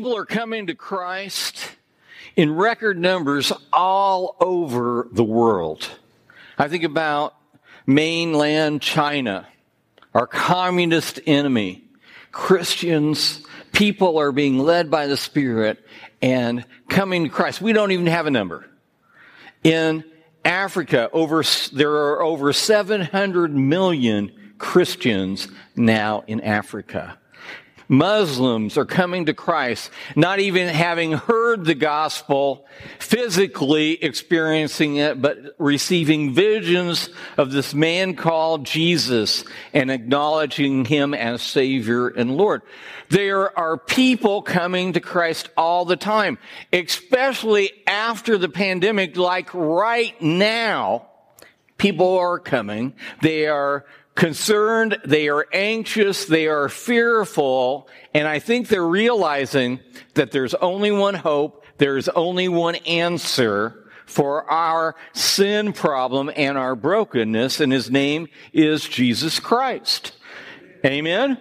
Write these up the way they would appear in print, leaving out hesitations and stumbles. people are coming to Christ in record numbers all over the world. I think about mainland China, our communist enemy. Christians, people are being led by the Spirit and coming to Christ. We don't even have a number. In Africa, there are over 700 million Christians now in Africa. Muslims are coming to Christ, not even having heard the gospel, physically experiencing it, but receiving visions of this man called Jesus and acknowledging him as Savior and Lord. There are people coming to Christ all the time, especially after the pandemic, like right now, people are coming. They are concerned, they are anxious, they are fearful, and I think they're realizing that there's only one hope, there's only one answer for our sin problem and our brokenness, and his name is Jesus Christ. Amen?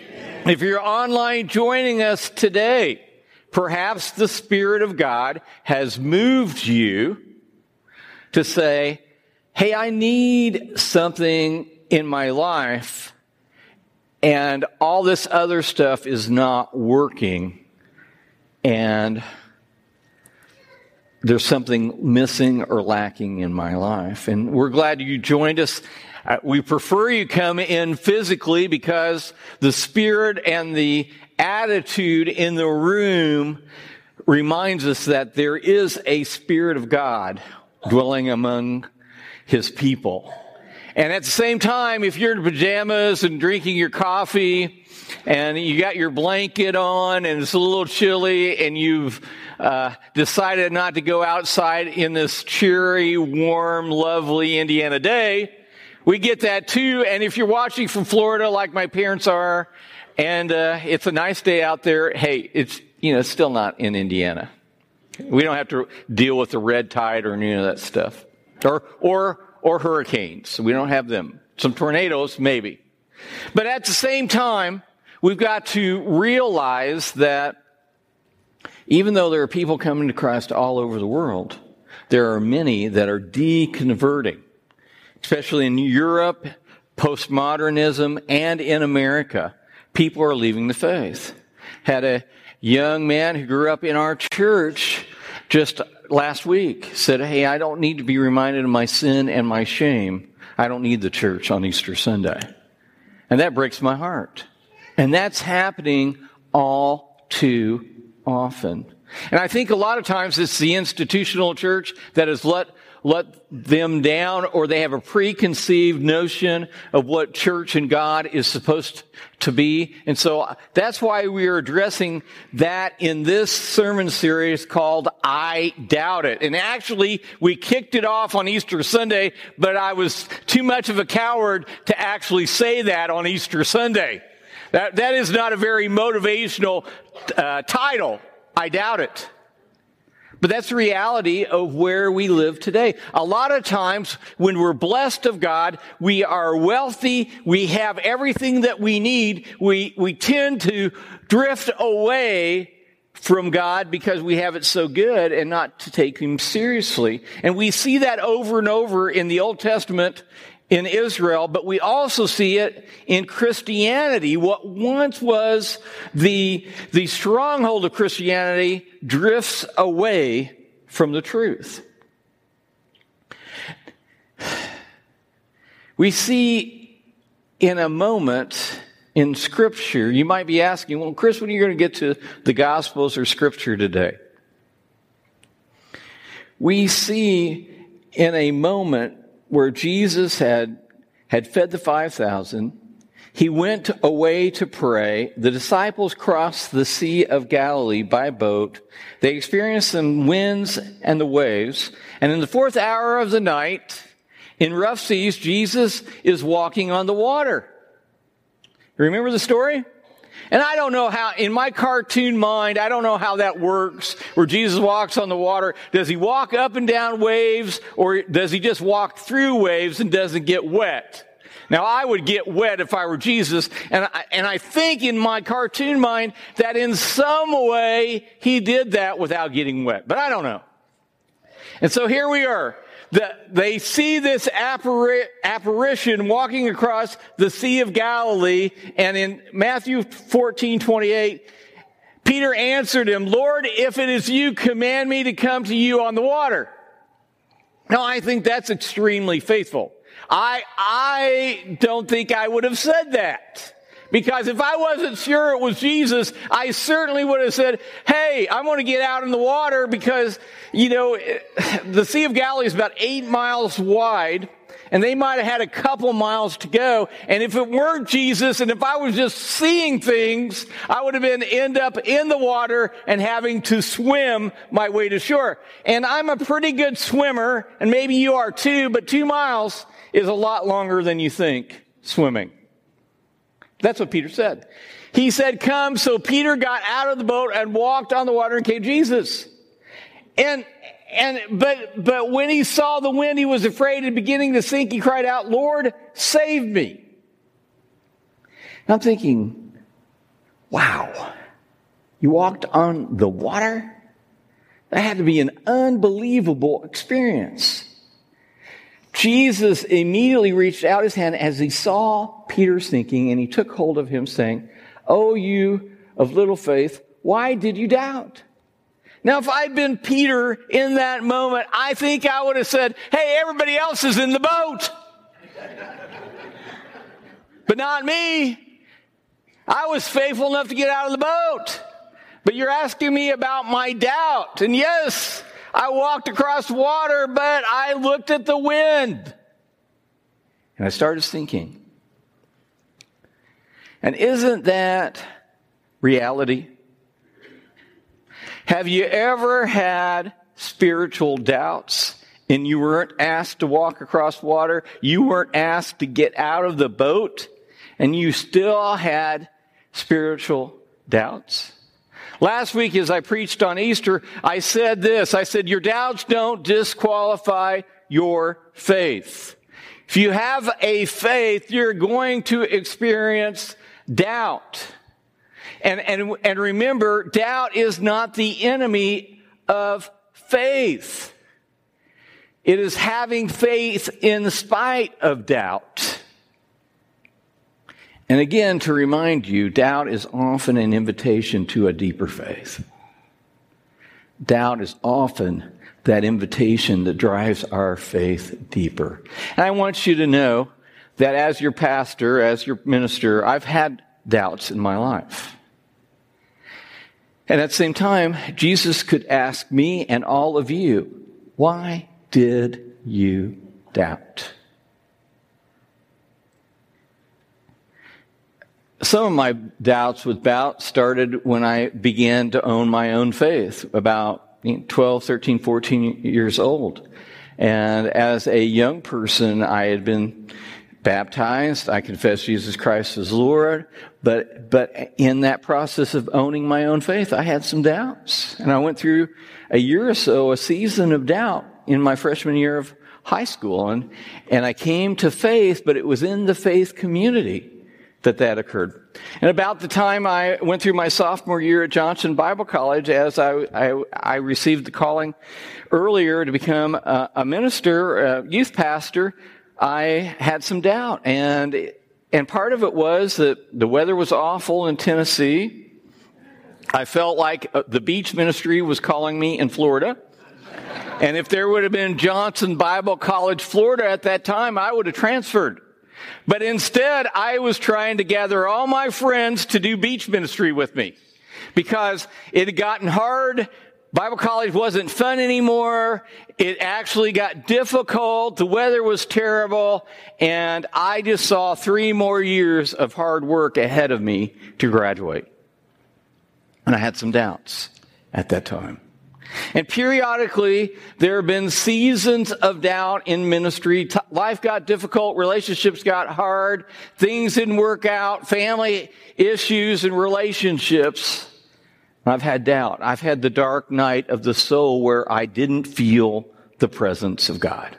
Amen. If you're online joining us today, perhaps the Spirit of God has moved you to say, hey, I need something in my life, and all this other stuff is not working, and there's something missing or lacking in my life. And we're glad you joined us. We prefer you come in physically because the spirit and the attitude in the room reminds us that there is a Spirit of God dwelling among his people. And at the same time, if you're in pajamas and drinking your coffee and you got your blanket on and it's a little chilly and you've decided not to go outside in this cheery, warm, lovely Indiana day, we get that too. And if you're watching from Florida like my parents are and it's a nice day out there, hey, it's, it's still not in Indiana. We don't have to deal with the red tide or any of that stuff. Or hurricanes. We don't have them. Some tornadoes, maybe. But at the same time, we've got to realize that even though there are people coming to Christ all over the world, there are many that are deconverting, especially in Europe, postmodernism, and in America. People are leaving the faith. Had a young man who grew up in our church just last week said, hey, I don't need to be reminded of my sin and my shame. I don't need the church on Easter Sunday. And that breaks my heart. And that's happening all too often. And I think a lot of times it's the institutional church that has let them down, or they have a preconceived notion of what church and God is supposed to be. And so that's why we are addressing that in this sermon series called I Doubt It. And actually, we kicked it off on Easter Sunday, but I was too much of a coward to actually say that on Easter Sunday. That is not a very motivational title, I Doubt It. But that's the reality of where we live today. A lot of times when we're blessed of God, we are wealthy, we have everything that we need, we tend to drift away from God because we have it so good and not to take him seriously. And we see that over and over in the Old Testament in Israel, but we also see it in Christianity. What once was the stronghold of Christianity drifts away from the truth. We see in a moment in Scripture, you might be asking, well, Chris, when are you going to get to the Gospels or Scripture today? We see in a moment where Jesus had fed the 5,000, he went away to pray. The disciples crossed the Sea of Galilee by boat. They experienced some winds and the waves. And in the fourth hour of the night, in rough seas, Jesus is walking on the water. Remember the story? And I don't know how, in my cartoon mind, I don't know how that works, where Jesus walks on the water. Does he walk up and down waves, or does he just walk through waves and doesn't get wet? Now, I would get wet if I were Jesus, and I think in my cartoon mind that in some way he did that without getting wet, but I don't know. And so here we are. They see this apparition walking across the Sea of Galilee, and in Matthew 14:28, Peter answered him, "Lord, if it is you, command me to come to you on the water." Now, I think that's extremely faithful. I don't think I would have said that, because if I wasn't sure it was Jesus, I certainly would have said, "Hey, I'm going to get out in the water," because, you know, the Sea of Galilee is about 8 miles wide, and they might have had a couple miles to go. And if it weren't Jesus, and if I was just seeing things, I would have end up in the water and having to swim my way to shore. And I'm a pretty good swimmer, and maybe you are too, but 2 miles is a lot longer than you think swimming. That's what Peter said. He said, "Come." So Peter got out of the boat and walked on the water and came to Jesus. But when he saw the wind, he was afraid, and beginning to sink, he cried out, "Lord, save me." And I'm thinking, wow, you walked on the water? That had to be an unbelievable experience. Jesus immediately reached out his hand as he saw Peter sinking, and he took hold of him, saying, "Oh, you of little faith, why did you doubt?" Now, if I'd been Peter in that moment, I think I would have said, "Hey, everybody else is in the boat, but not me. I was faithful enough to get out of the boat, but you're asking me about my doubt. And yes, I walked across water, but I looked at the wind, and I started sinking." And isn't that reality? Have you ever had spiritual doubts, and you weren't asked to walk across water? You weren't asked to get out of the boat, and you still had spiritual doubts? Last week, as I preached on Easter, I said this. I said, your doubts don't disqualify your faith. If you have a faith, you're going to experience doubt. And remember, doubt is not the enemy of faith. It is having faith in spite of doubt. And again, to remind you, doubt is often an invitation to a deeper faith. Doubt is often that invitation that drives our faith deeper. And I want you to know that as your pastor, as your minister, I've had doubts in my life. And at the same time, Jesus could ask me and all of you, why did you doubt? Some of my doubts with doubt started when I began to own my own faith, about 12, 13, 14 years old. And as a young person, I had been baptized. I confessed Jesus Christ as Lord. But in that process of owning my own faith, I had some doubts. And I went through a year or so, a season of doubt in my freshman year of high school. And I came to faith, but it was in the faith community that occurred. And about the time I went through my sophomore year at Johnson Bible College, as I received the calling earlier to become a minister, a youth pastor, I had some doubt. And part of it was that the weather was awful in Tennessee. I felt like the beach ministry was calling me in Florida. And if there would have been Johnson Bible College, Florida at that time, I would have transferred. But instead, I was trying to gather all my friends to do beach ministry with me, because it had gotten hard. Bible college wasn't fun anymore. It actually got difficult. The weather was terrible. And I just saw 3 more years of hard work ahead of me to graduate. And I had some doubts at that time. And periodically, there have been seasons of doubt in ministry. Life got difficult, relationships got hard, things didn't work out, family issues and relationships. I've had doubt. I've had the dark night of the soul where I didn't feel the presence of God.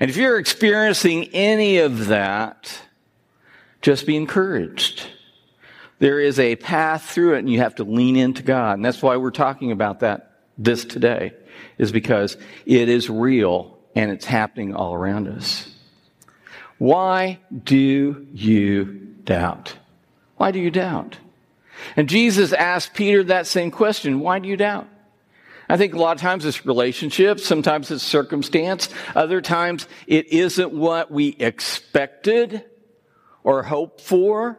And if you're experiencing any of that, just be encouraged. There is a path through it, and you have to lean into God. And that's why we're talking about this today, is because it is real, and it's happening all around us. Why do you doubt? Why do you doubt? And Jesus asked Peter that same question. Why do you doubt? I think a lot of times it's relationships, sometimes it's circumstance, other times it isn't what we expected or hoped for.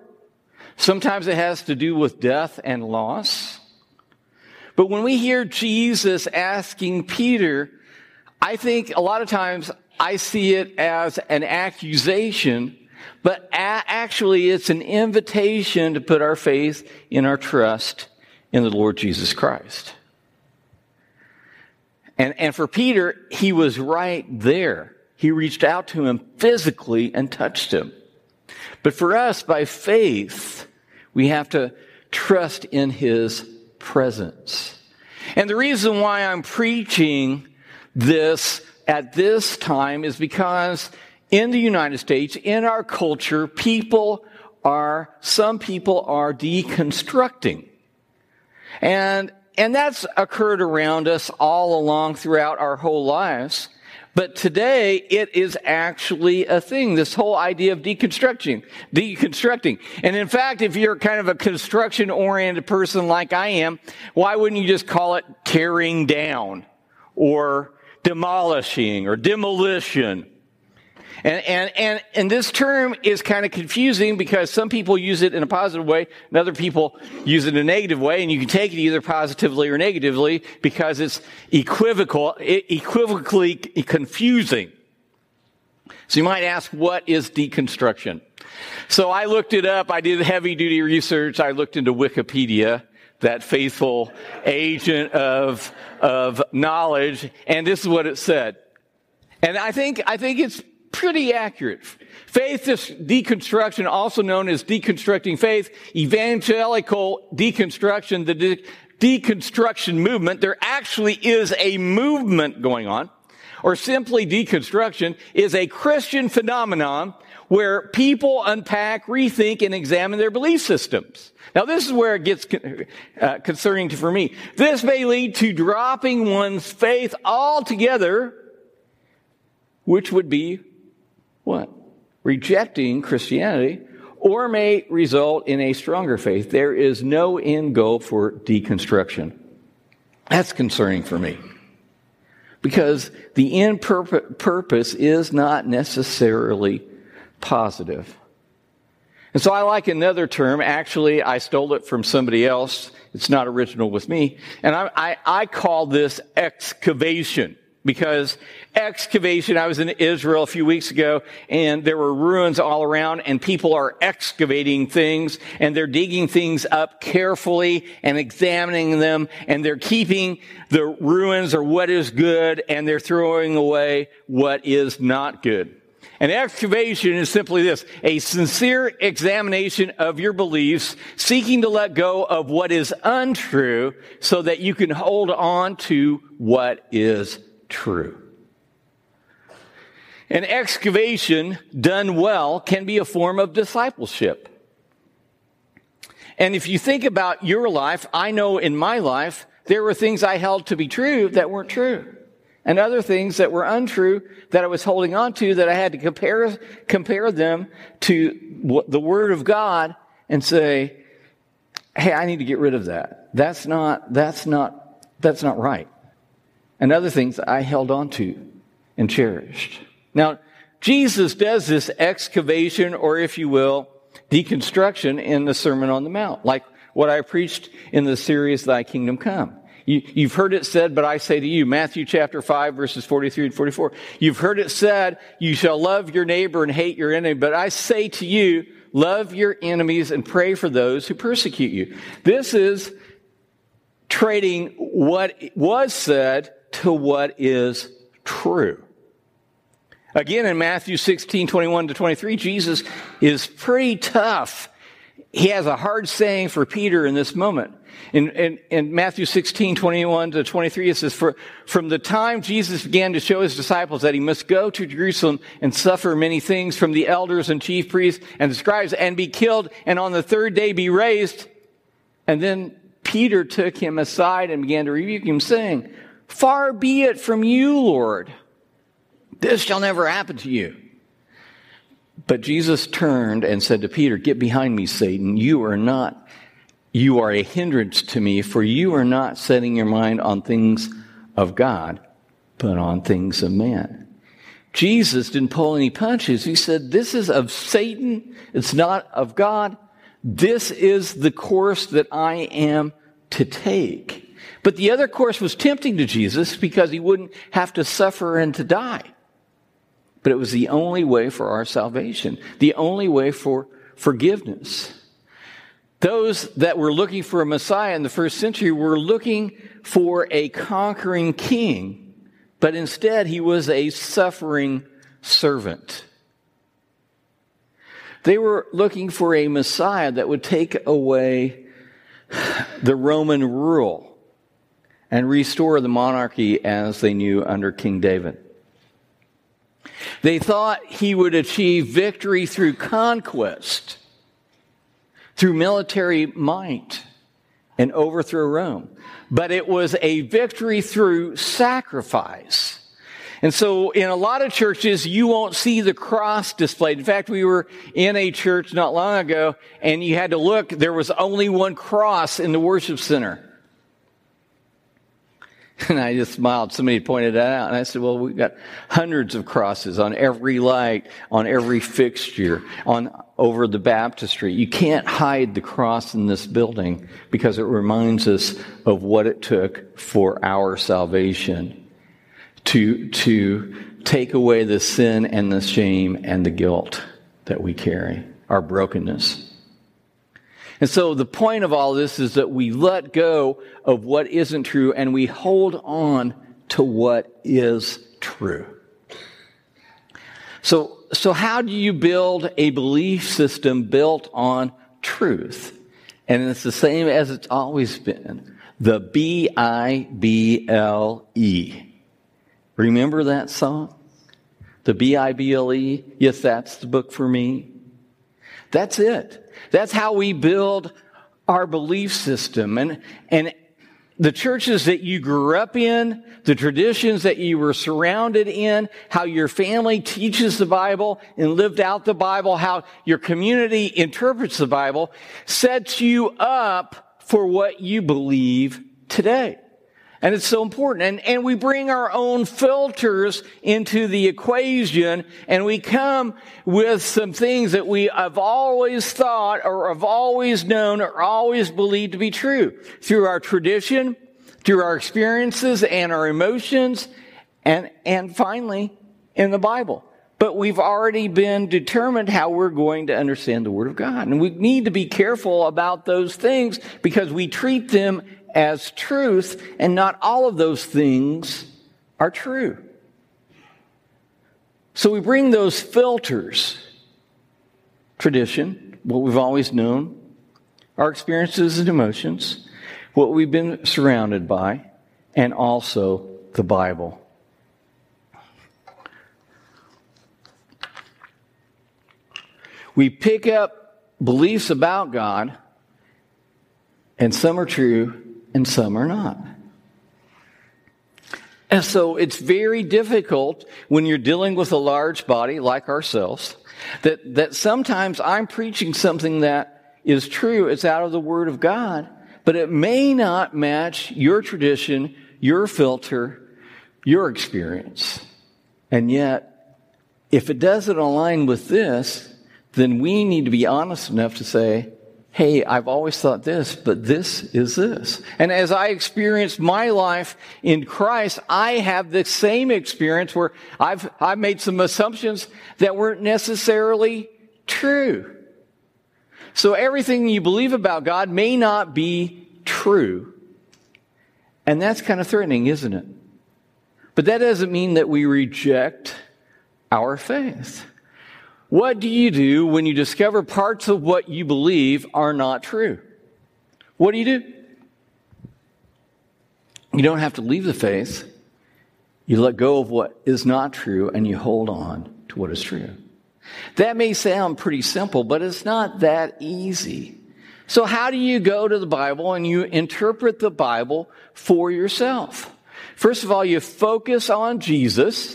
Sometimes it has to do with death and loss. But when we hear Jesus asking Peter, I think a lot of times I see it as an accusation, but actually it's an invitation to put our faith in our trust in the Lord Jesus Christ. And for Peter, he was right there. He reached out to him physically and touched him. But for us, by faith, we have to trust in his presence. And the reason why I'm preaching this at this time is because in the United States, in our culture, some people are deconstructing. And that's occurred around us all along throughout our whole lives. But today, it is actually a thing, this whole idea of deconstructing. And in fact, if you're kind of a construction-oriented person like I am, why wouldn't you just call it tearing down or demolishing or demolition? And this term is kind of confusing because some people use it in a positive way and other people use it in a negative way, and you can take it either positively or negatively because it's equivocally confusing. So you might ask, what is deconstruction? So I looked it up. I did heavy-duty research. I looked into Wikipedia, that faithful agent of knowledge, and this is what it said. And I think it's pretty accurate. Faith deconstruction, also known as deconstructing faith, evangelical deconstruction, the deconstruction movement. There actually is a movement going on, or simply deconstruction is a Christian phenomenon where people unpack, rethink, and examine their belief systems. Now, this is where it gets concerning for me. This may lead to dropping one's faith altogether, which would be what? Rejecting Christianity, or may result in a stronger faith. There is no end goal for deconstruction. That's concerning for me, because the end purpose is not necessarily positive. And so I like another term. Actually, I stole it from somebody else. It's not original with me. And I call this excavation. Because excavation, I was in Israel a few weeks ago, and there were ruins all around, and people are excavating things, and they're digging things up carefully and examining them, and they're keeping the ruins or what is good, and they're throwing away what is not good. And excavation is simply this, a sincere examination of your beliefs, seeking to let go of what is untrue so that you can hold on to what is true. An excavation done well can be a form of discipleship. And if you think about your life, I know in my life, there were things I held to be true that weren't true, and other things that were untrue that I was holding on to that I had to compare them to the Word of God and say, hey, I need to get rid of that. That's not right. And other things I held on to and cherished. Now, Jesus does this excavation, or if you will, deconstruction in the Sermon on the Mount, like what I preached in the series, Thy Kingdom Come. You've heard it said, but I say to you, Matthew chapter 5, verses 43 and 44. You've heard it said, you shall love your neighbor and hate your enemy, but I say to you, love your enemies and pray for those who persecute you. This is trading what was said to what is true. Again, in Matthew 16, 21 to 23, Jesus is pretty tough he has a hard saying for Peter in this moment. In Matthew 16:21-23, it says, From the time Jesus began to show his disciples that he must go to Jerusalem and suffer many things from the elders and chief priests and the scribes and be killed and on the third day be raised. And then Peter took him aside and began to rebuke him, saying, Far be it from you, Lord. This shall never happen to you. But Jesus turned and said to Peter, Get behind me, Satan. You are a hindrance to me, for you are not setting your mind on things of God, but on things of man. Jesus didn't pull any punches. He said, this is of Satan. It's not of God. This is the course that I am to take. But the other course was tempting to Jesus because he wouldn't have to suffer and to die. But it was the only way for our salvation, the only way for forgiveness. Those that were looking for a Messiah in the first century were looking for a conquering king, but instead he was a suffering servant. They were looking for a Messiah that would take away the Roman rule and restore the monarchy as they knew under King David. They thought he would achieve victory through conquest, through military might, and overthrow Rome. But it was a victory through sacrifice. And so in a lot of churches, you won't see the cross displayed. In fact, we were in a church not long ago, and you had to look. There was only one cross in the worship center. And I just smiled. Somebody pointed that out. And I said, well, we've got hundreds of crosses on every light, on every fixture, on over the baptistry. You can't hide the cross in this building because it reminds us of what it took for our salvation to take away the sin and the shame and the guilt that we carry, our brokenness. And so the point of all this is that we let go of what isn't true and we hold on to what is true. So how do you build a belief system built on truth? And it's the same as it's always been. The B-I-B-L-E. Remember that song? The B-I-B-L-E? Yes, that's the book for me. That's it. That's how we build our belief system. And the churches that you grew up in, the traditions that you were surrounded in, how your family teaches the Bible and lived out the Bible, how your community interprets the Bible, sets you up for what you believe today. And it's so important. And we bring our own filters into the equation, and we come with some things that we have always thought or have always known or always believed to be true through our tradition, through our experiences and our emotions, and finally in the Bible. But we've already been determined how we're going to understand the Word of God. And we need to be careful about those things because we treat them as truth, and not all of those things are true. So we bring those filters, tradition, what we've always known, our experiences and emotions, what we've been surrounded by, and also the Bible. We pick up beliefs about God, and some are true, and some are not. And so it's very difficult when you're dealing with a large body like ourselves that sometimes I'm preaching something that is true, it's out of the Word of God, but it may not match your tradition, your filter, your experience. And yet, if it doesn't align with this, then we need to be honest enough to say, hey, I've always thought this, but this is this. And as I experienced my life in Christ, I have the same experience where I've made some assumptions that weren't necessarily true. So everything you believe about God may not be true. And that's kind of threatening, isn't it? But that doesn't mean that we reject our faith. What do you do when you discover parts of what you believe are not true? What do? You don't have to leave the faith. You let go of what is not true and you hold on to what is true. That may sound pretty simple, but it's not that easy. So how do you go to the Bible and you interpret the Bible for yourself? First of all, you focus on Jesus.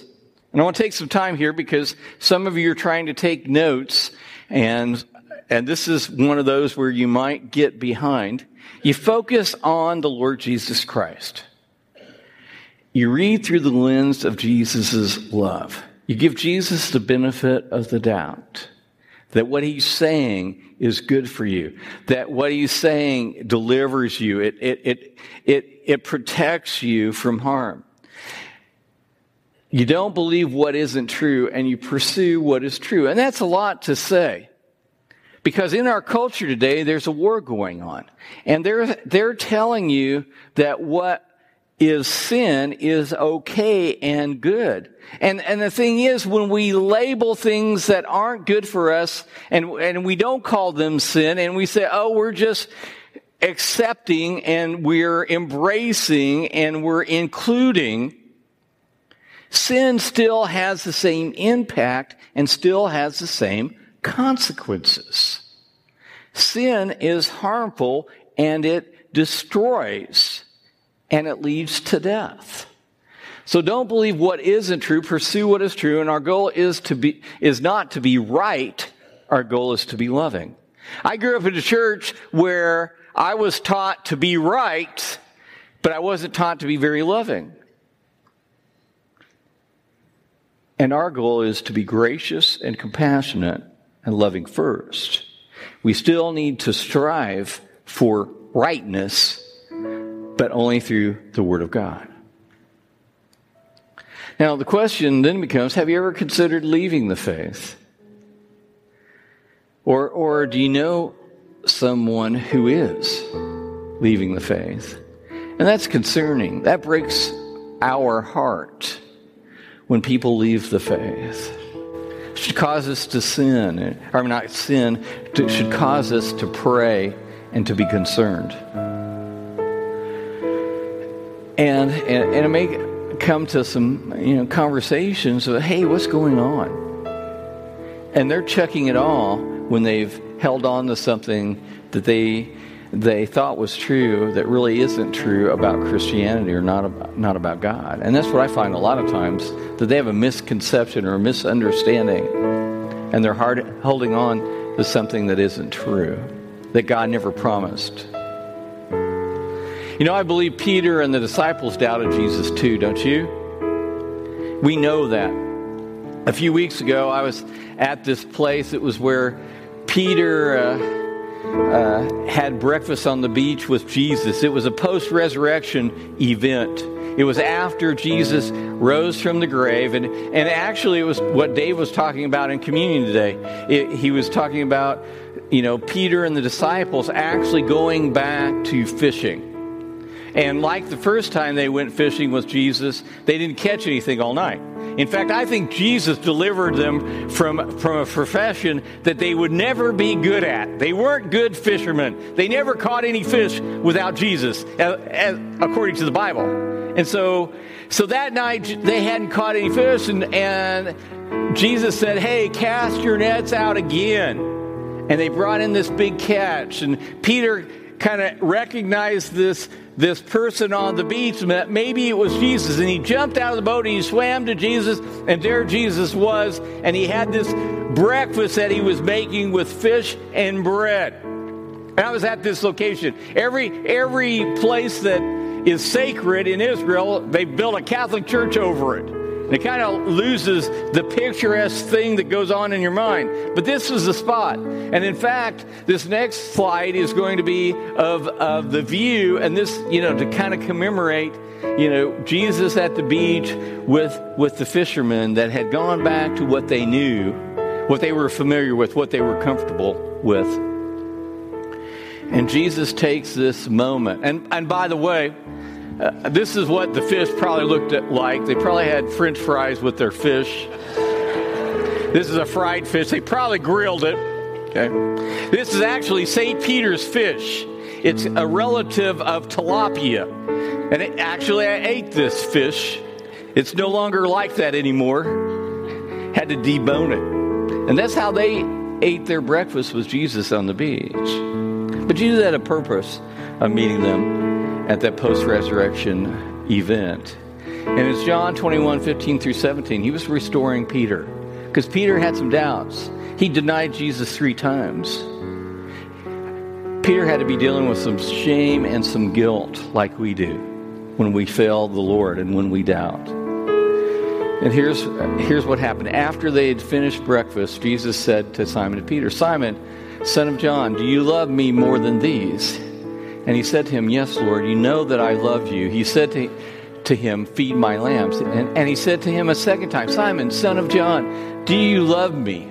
And I want to take some time here because some of you are trying to take notes, and this is one of those where you might get behind. You focus on the Lord Jesus Christ. You read through the lens of Jesus' love. You give Jesus the benefit of the doubt that what he's saying is good for you, that what he's saying delivers you, it protects you from harm. You don't believe what isn't true, and you pursue what is true. And that's a lot to say, because in our culture today, there's a war going on. And they're telling you that what is sin is okay and good. And the thing is, when we label things that aren't good for us, and we don't call them sin, and we say, oh, we're just accepting, and we're embracing, and we're including, sin still has the same impact and still has the same consequences. Sin is harmful, and it destroys, and it leads to death. So don't believe what isn't true, pursue what is true, and our goal is not to be right, our goal is to be loving. I grew up in a church where I was taught to be right, but I wasn't taught to be very loving. And our goal is to be gracious and compassionate and loving first. We still need to strive for rightness, but only through the Word of God. Now, the question then becomes, have you ever considered leaving the faith? Or do you know someone who is leaving the faith? And that's concerning. That breaks our heart when people leave the faith. It should cause us to sin. Or not sin. It should cause us to pray and to be concerned. And it may come to some conversations of, hey, what's going on? And they're checking it all when they've held on to something that they thought was true that really isn't true about Christianity or not about God. And that's what I find a lot of times, that they have a misconception or a misunderstanding, and they're holding on to something that isn't true, that God never promised. I believe Peter and the disciples doubted Jesus too, don't you? We know that. A few weeks ago, I was at this place. It was where Peter had breakfast on the beach with Jesus. It was a post-resurrection event. It was after Jesus rose from the grave. And actually, it was what Dave was talking about in communion today. He was talking about, Peter and the disciples actually going back to fishing. And like the first time they went fishing with Jesus, they didn't catch anything all night. In fact, I think Jesus delivered them from a profession that they would never be good at. They weren't good fishermen. They never caught any fish without Jesus, according to the Bible. And so that night, they hadn't caught any fish, and Jesus said, hey, cast your nets out again. And they brought in this big catch, and Peter kind of recognized this person on the beach, maybe it was Jesus, and he jumped out of the boat and he swam to Jesus, and there Jesus was, and he had this breakfast that he was making with fish and bread. And I was at this location. Every place that is sacred in Israel, they built a Catholic church over it. And it kind of loses the picturesque thing that goes on in your mind. But this was the spot. And in fact, this next slide is going to be of the view, and this, to kind of commemorate, Jesus at the beach with the fishermen that had gone back to what they knew, what they were familiar with, what they were comfortable with. And Jesus takes this moment. And by the way, this is what the fish probably looked like. They probably had French fries with their fish. This is a fried fish. They probably grilled it. Okay. This is actually St. Peter's fish. It's a relative of tilapia. And I ate this fish. It's no longer like that anymore. Had to debone it. And that's how they ate their breakfast with Jesus on the beach. But Jesus had a purpose of meeting them at that post-resurrection event. And it's John 21:15-17. He was restoring Peter because Peter had some doubts. He denied Jesus 3 times. Peter had to be dealing with some shame and some guilt like we do when we fail the Lord and when we doubt. And here's what happened. After they had finished breakfast, Jesus said to Simon and Peter, "Simon, son of John, do you love me more than these?" And he said to him, "Yes, Lord, you know that I love you." He said to him, "Feed my lambs." And he said to him a second time, "Simon, son of John, do you love me?"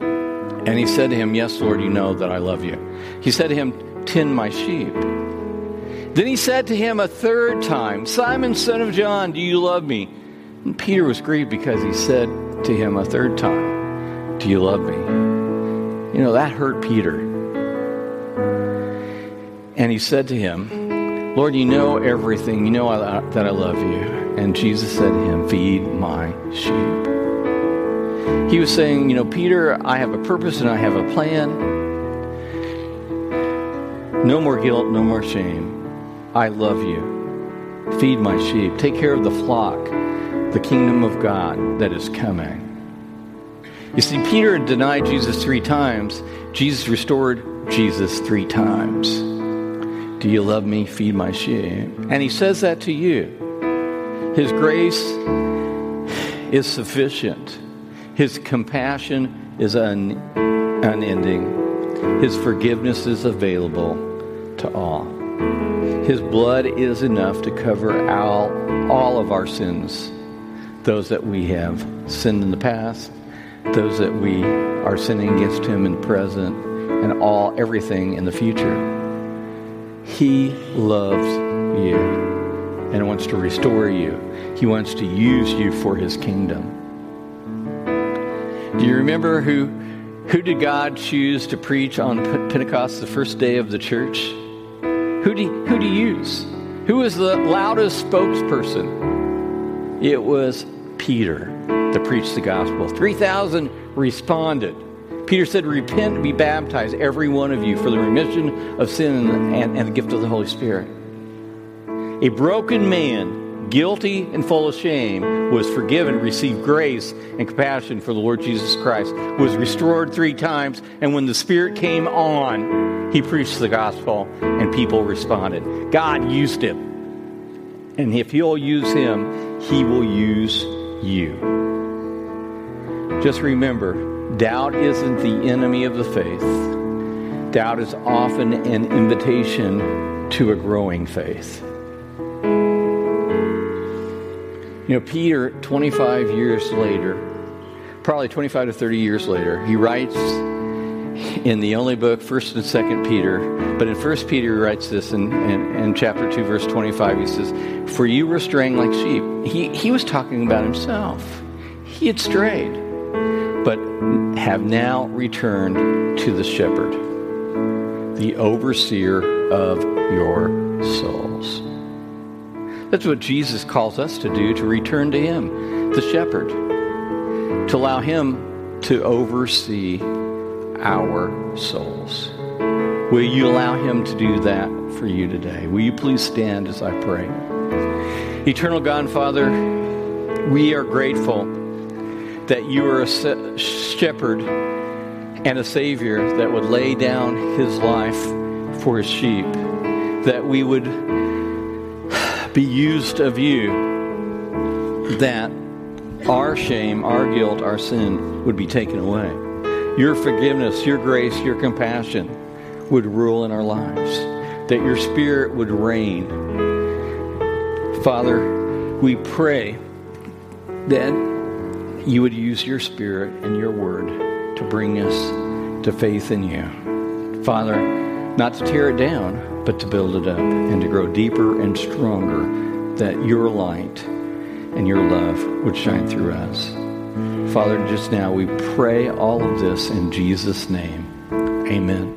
And he said to him, "Yes, Lord, you know that I love you." He said to him, "Tend my sheep." Then he said to him a third time, "Simon, son of John, do you love me?" And Peter was grieved because he said to him a third time, "Do you love me?" You know, that hurt Peter. And he said to him, "Lord, you know everything. You know that I love you." And Jesus said to him, "Feed my sheep." He was saying, you know, Peter, I have a purpose and I have a plan. No more guilt, no more shame. I love you. Feed my sheep. Take care of the flock. The kingdom of God that is coming. You see, Peter had denied Jesus 3 times. Jesus restored Jesus 3 times. Do you love me? Feed my sheep. And he says that to you. His grace is sufficient. His compassion is unending. His forgiveness is available to all. His blood is enough to cover all of our sins. Those that we have sinned in the past, those that we are sinning against him in the present, and everything in the future. He loves you and wants to restore you. He wants to use you for his kingdom. Do you remember who did God choose to preach on Pentecost, the first day of the church? Who'd he use? Who was the loudest spokesperson? It was Peter that preached the gospel. 3,000 responded. Peter said, "Repent and be baptized, every one of you, for the remission of sin and the gift of the Holy Spirit." A broken man, guilty and full of shame, was forgiven, received grace and compassion for the Lord Jesus Christ, was restored 3 times, and when the Spirit came on, he preached the gospel, and people responded. God used him. And if you'll use him, he will use you. Just remember, doubt isn't the enemy of the faith. Doubt is often an invitation to a growing faith. You know, Peter, 25 years later, probably 25 to 30 years later, he writes in the only book, 1st and 2nd Peter, but in 1st Peter he writes this in chapter 2, verse 25, he says, "For you were straying like sheep." He was talking about himself. He had strayed, but have now returned to the shepherd, the overseer of your souls. That's what Jesus calls us to do, to return to him, the shepherd, to allow him to oversee our souls. Will you allow him to do that for you today? Will you please stand as I pray? Eternal God and Father, we are grateful that you are a shepherd and a savior that would lay down his life for his sheep, that we would be used of you, that our shame, our guilt, our sin would be taken away. Your forgiveness, your grace, your compassion would rule in our lives, that your Spirit would reign. Father, we pray that you would use your Spirit and your Word to bring us to faith in you. Father, not to tear it down, but to build it up and to grow deeper and stronger, that your light and your love would shine through us. Father, just now we pray all of this in Jesus' name. Amen.